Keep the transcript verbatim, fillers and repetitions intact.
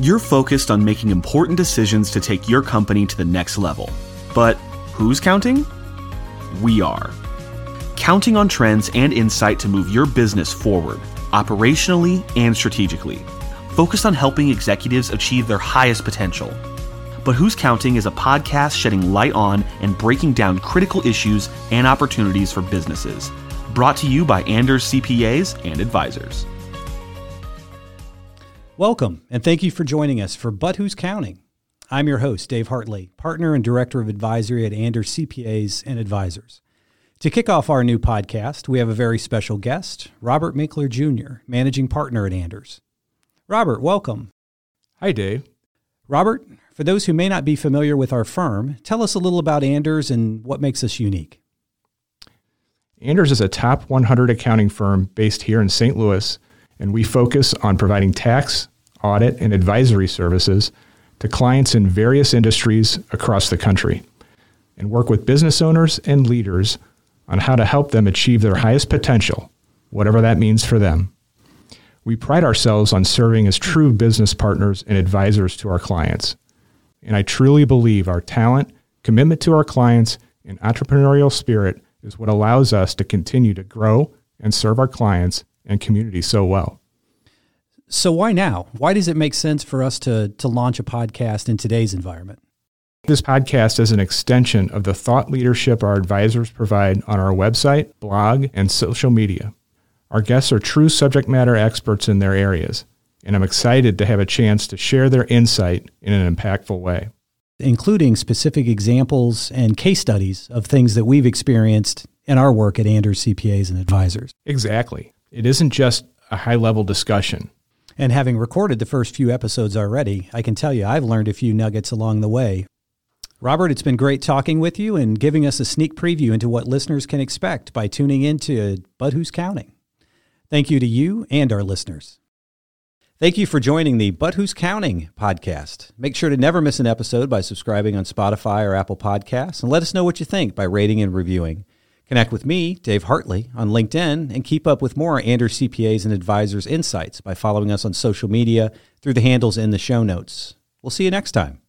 You're focused on making important decisions to take your company to the next level. But who's counting? We are. Counting on trends and insight to move your business forward, operationally and strategically. Focused on helping executives achieve their highest potential. But Who's Counting is a podcast shedding light on and breaking down critical issues and opportunities for businesses. Brought to you by Anders C P As and Advisors. Welcome, and thank you for joining us for But Who's Counting? I'm your host, Dave Hartley, partner and director of advisory at Anders C P As and Advisors. To kick off our new podcast, we have a very special guest, Robert Minkler, Junior, managing partner at Anders. Robert, welcome. Hi, Dave. Robert, for those who may not be familiar with our firm, tell us a little about Anders and what makes us unique. Anders is a top one hundred accounting firm based here in Saint Louis, and we focus on providing tax, audit, and advisory services to clients in various industries across the country, and work with business owners and leaders on how to help them achieve their highest potential, whatever that means for them. We pride ourselves on serving as true business partners and advisors to our clients. And I truly believe our talent, commitment to our clients, and entrepreneurial spirit is what allows us to continue to grow and serve our clients and community so well. So why now? Why does it make sense for us to, to launch a podcast in today's environment? This podcast is an extension of the thought leadership our advisors provide on our website, blog, and social media. Our guests are true subject matter experts in their areas, and I'm excited to have a chance to share their insight in an impactful way. Including specific examples and case studies of things that we've experienced in our work at Anders C P As and Advisors. Exactly. It isn't just a high-level discussion. And having recorded the first few episodes already, I can tell you I've learned a few nuggets along the way. Robert, it's been great talking with you and giving us a sneak preview into what listeners can expect by tuning into But Who's Counting? Thank you to you and our listeners. Thank you for joining the But Who's Counting podcast. Make sure to never miss an episode by subscribing on Spotify or Apple Podcasts, and let us know what you think by rating and reviewing. Connect with me, Dave Hartley, on LinkedIn, and keep up with more Anders C P As and Advisors insights by following us on social media through the handles in the show notes. We'll see you next time.